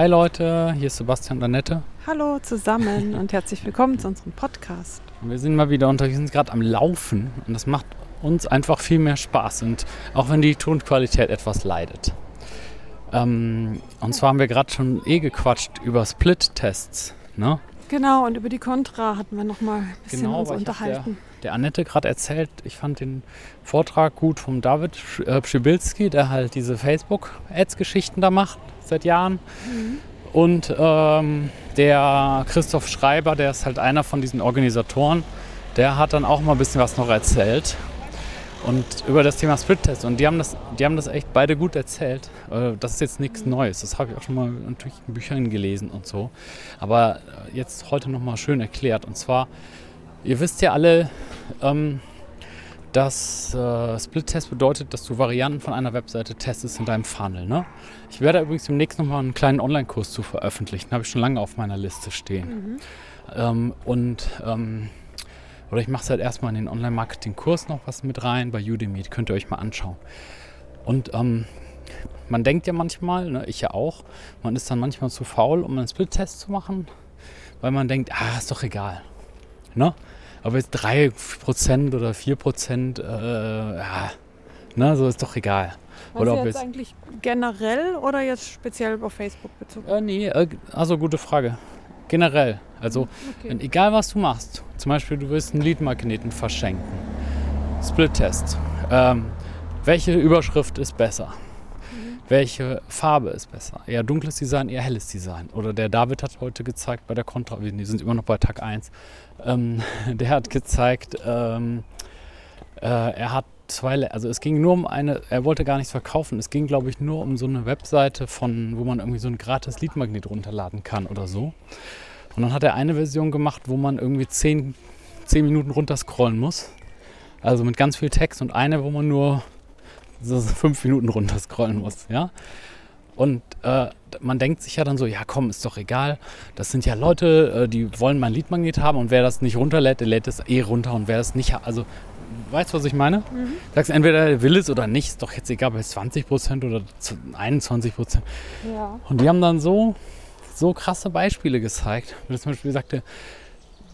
Hi Leute, hier ist Sebastian Danette. Hallo zusammen und herzlich willkommen zu unserem Podcast. Wir sind mal wieder unterwegs, wir sind gerade am Laufen und das macht uns einfach viel mehr Spaß, und auch wenn die Tonqualität etwas leidet. Und zwar haben wir gerade schon gequatscht über Split-Tests, ne? Genau, und über die Kontra hatten wir noch mal ein bisschen uns unterhalten. Der Annette gerade erzählt, ich fand den Vortrag gut vom David Przybylski, der halt diese Facebook-Ads-Geschichten da macht seit Jahren. Mhm. Und der Christoph Schreiber, der ist halt einer von diesen Organisatoren, der hat dann auch mal ein bisschen was noch erzählt. Und über das Thema Split-Test. Und die haben das echt beide gut erzählt. Das ist jetzt nichts Neues. Das habe ich auch schon mal natürlich in Büchern gelesen und so. Aber jetzt heute nochmal schön erklärt. Und zwar, ihr wisst ja alle, dass Split-Test bedeutet, dass du Varianten von einer Webseite testest in deinem Funnel, ne? Ich werde übrigens demnächst nochmal einen kleinen Online-Kurs zu veröffentlichen. Habe ich schon lange auf meiner Liste stehen. Mhm. Oder ich mache es halt erstmal in den Online-Marketing-Kurs noch was mit rein bei Udemy. Die könnt ihr euch mal anschauen. Und man denkt ja manchmal, ne, ich ja auch, man ist dann manchmal zu faul, um einen Split-Test zu machen, weil man denkt, ist doch egal, ne? Aber jetzt 3% oder 4%, ne, so ist doch egal. Oder ob jetzt eigentlich generell oder jetzt speziell auf Facebook bezogen? Also gute Frage. Generell. Also okay. Egal, was du machst, zum Beispiel du willst einen Lead-Magneten verschenken, Split-Test, welche Überschrift ist besser, welche Farbe ist besser, eher dunkles Design, eher helles Design, oder der David hat heute gezeigt bei der Kontra, wir sind immer noch bei Tag 1, der hat gezeigt, er hat es ging nur um er wollte gar nichts verkaufen, es ging glaube ich nur um so eine Webseite wo man irgendwie so ein gratis Lead-Magnet runterladen kann oder so. Und dann hat er eine Version gemacht, wo man irgendwie 10 Minuten runterscrollen muss. Also mit ganz viel Text, und eine, wo man nur 5 Minuten runterscrollen muss. Ja? Und man denkt sich ja dann so, ja komm, ist doch egal. Das sind ja Leute, die wollen mein Lead-Magnet haben, und wer das nicht runterlädt, der lädt es eh runter, und wer das nicht hat, also weißt du, was ich meine? Mhm. Sagst entweder er will es oder nicht, ist doch jetzt egal, bei 20% oder 21%. Ja. Und die haben dann so krasse Beispiele gezeigt. Wenn zum Beispiel sagte,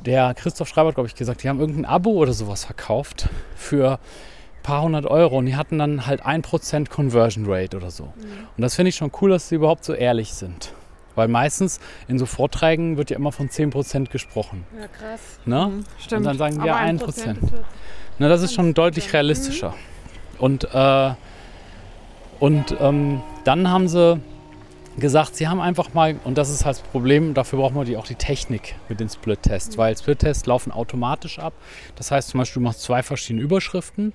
der Christoph Schreiber hat, glaube ich, gesagt, die haben irgendein Abo oder sowas verkauft für ein paar hundert Euro, und die hatten dann halt 1% Conversion Rate oder so. Mhm. Und das finde ich schon cool, dass sie überhaupt so ehrlich sind. Weil meistens in so Vorträgen wird ja immer von 10% gesprochen. Ja, krass. Ne? Mhm, stimmt. Und dann sagen wir 1%. Na, das ist schon deutlich realistischer. Mhm. Und dann haben sie gesagt, sie haben einfach mal, und das ist halt das Problem, dafür brauchen wir auch die Technik mit den Split-Tests, weil Split-Tests laufen automatisch ab. Das heißt zum Beispiel, du machst 2 verschiedene Überschriften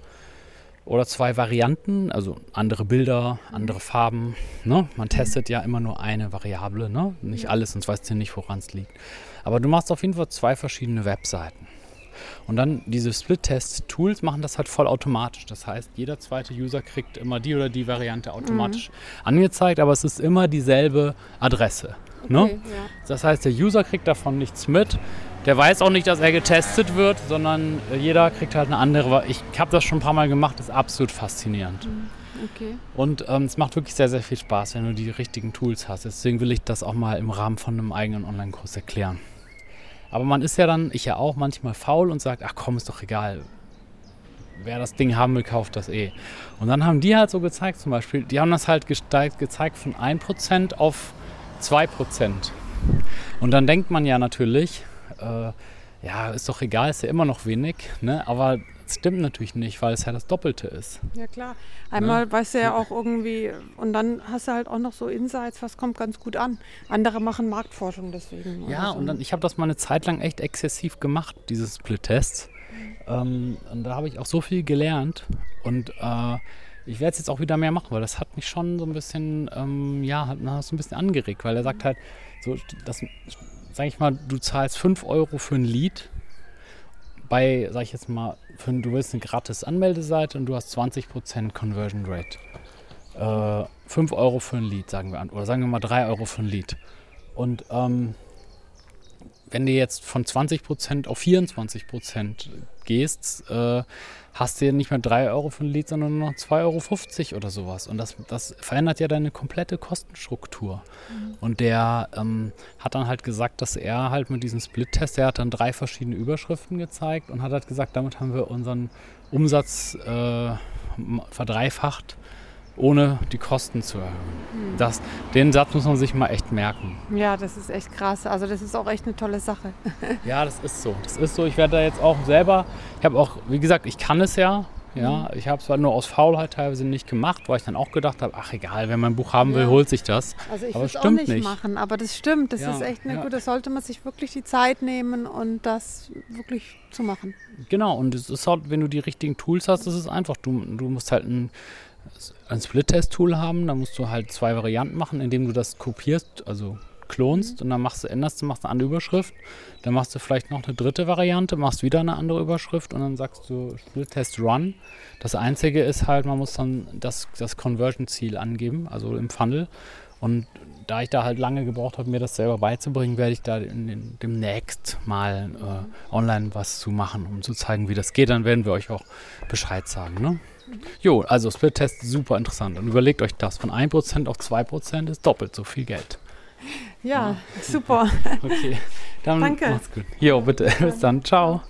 oder 2 Varianten, also andere Bilder, andere Farben, ne? Man testet ja immer nur eine Variable, ne? Nicht alles, sonst weißt du nicht, woran es liegt. Aber du machst auf jeden Fall 2 verschiedene Webseiten. Und dann diese Split-Test-Tools machen das halt vollautomatisch. Das heißt, jeder zweite User kriegt immer die oder die Variante automatisch angezeigt, aber es ist immer dieselbe Adresse. Okay, ne? Ja. Das heißt, der User kriegt davon nichts mit. Der weiß auch nicht, dass er getestet wird, sondern jeder kriegt halt eine andere. Ich habe das schon ein paar Mal gemacht, das ist absolut faszinierend. Mhm. Okay. Und es macht wirklich sehr, sehr viel Spaß, wenn du die richtigen Tools hast. Deswegen will ich das auch mal im Rahmen von einem eigenen Online-Kurs erklären. Aber man ist ja dann, ich ja auch, manchmal faul und sagt, ach komm, ist doch egal. Wer das Ding haben will, kauft das eh. Und dann haben die halt so gezeigt zum Beispiel, die haben das halt gezeigt von 1% auf 2%. Und dann denkt man ja natürlich, ja, ist doch egal, ist ja immer noch wenig, ne? Aber das stimmt natürlich nicht, weil es ja das Doppelte ist. Ja klar, einmal ne? Weißt du ja auch irgendwie, und dann hast du halt auch noch so Insights, was kommt ganz gut an. Andere machen Marktforschung deswegen. Ja, so. Und dann, ich habe das mal eine Zeit lang echt exzessiv gemacht, diese Split-Tests. Und da habe ich auch so viel gelernt, und ich werde es jetzt auch wieder mehr machen, weil das hat mich schon so ein bisschen, angeregt, weil er sagt halt, so, das, sag ich mal, du zahlst 5 Euro für ein Lead, du willst eine gratis Anmeldeseite und du hast 20% Conversion Rate. 5 Euro für ein Lead, sagen wir, oder sagen wir mal 3 Euro für ein Lead. Und wenn du jetzt von 20% auf 24% gehst, hast du ja nicht mehr 3 Euro für ein Lied, sondern nur noch 2,50 € oder sowas. Und das verändert ja deine komplette Kostenstruktur. Mhm. Und der hat dann halt gesagt, dass er halt mit diesem Split-Test, der hat dann 3 verschiedene Überschriften gezeigt und hat halt gesagt, damit haben wir unseren Umsatz verdreifacht, ohne die Kosten zu erhöhen. Mhm. Den Satz muss man sich mal echt merken. Ja, das ist echt krass. Also das ist auch echt eine tolle Sache. Ja, das ist so. Das ist so. Ich werde da jetzt auch selber, ich habe auch, wie gesagt, ich kann es ja. Ja, ich habe es halt nur aus Faulheit teilweise nicht gemacht, weil ich dann auch gedacht habe, ach egal, wenn man ein Buch haben will, holt sich das. Also ich würde es auch nicht machen, aber das stimmt. Das ist echt eine gute, das sollte man sich wirklich die Zeit nehmen und das wirklich zu machen. Genau, und es ist halt, wenn du die richtigen Tools hast, das ist einfach. Du musst halt ein Split-Test-Tool haben, da musst du halt 2 Varianten machen, indem du das kopierst, also klonst und dann änderst du, machst eine andere Überschrift, dann machst du vielleicht noch eine dritte Variante, machst wieder eine andere Überschrift und dann sagst du Split-Test Run. Das Einzige ist halt, man muss dann das Conversion-Ziel angeben, also im Funnel. Und da ich da halt lange gebraucht habe, mir das selber beizubringen, werde ich da demnächst mal online was zu machen, um zu zeigen, wie das geht. Dann werden wir euch auch Bescheid sagen, ne? Jo, also Split-Test, super interessant. Und überlegt euch das, von 1% auf 2% ist doppelt so viel Geld. Ja, super. Okay, dann macht's gut. Jo, bitte. Bis dann, ciao.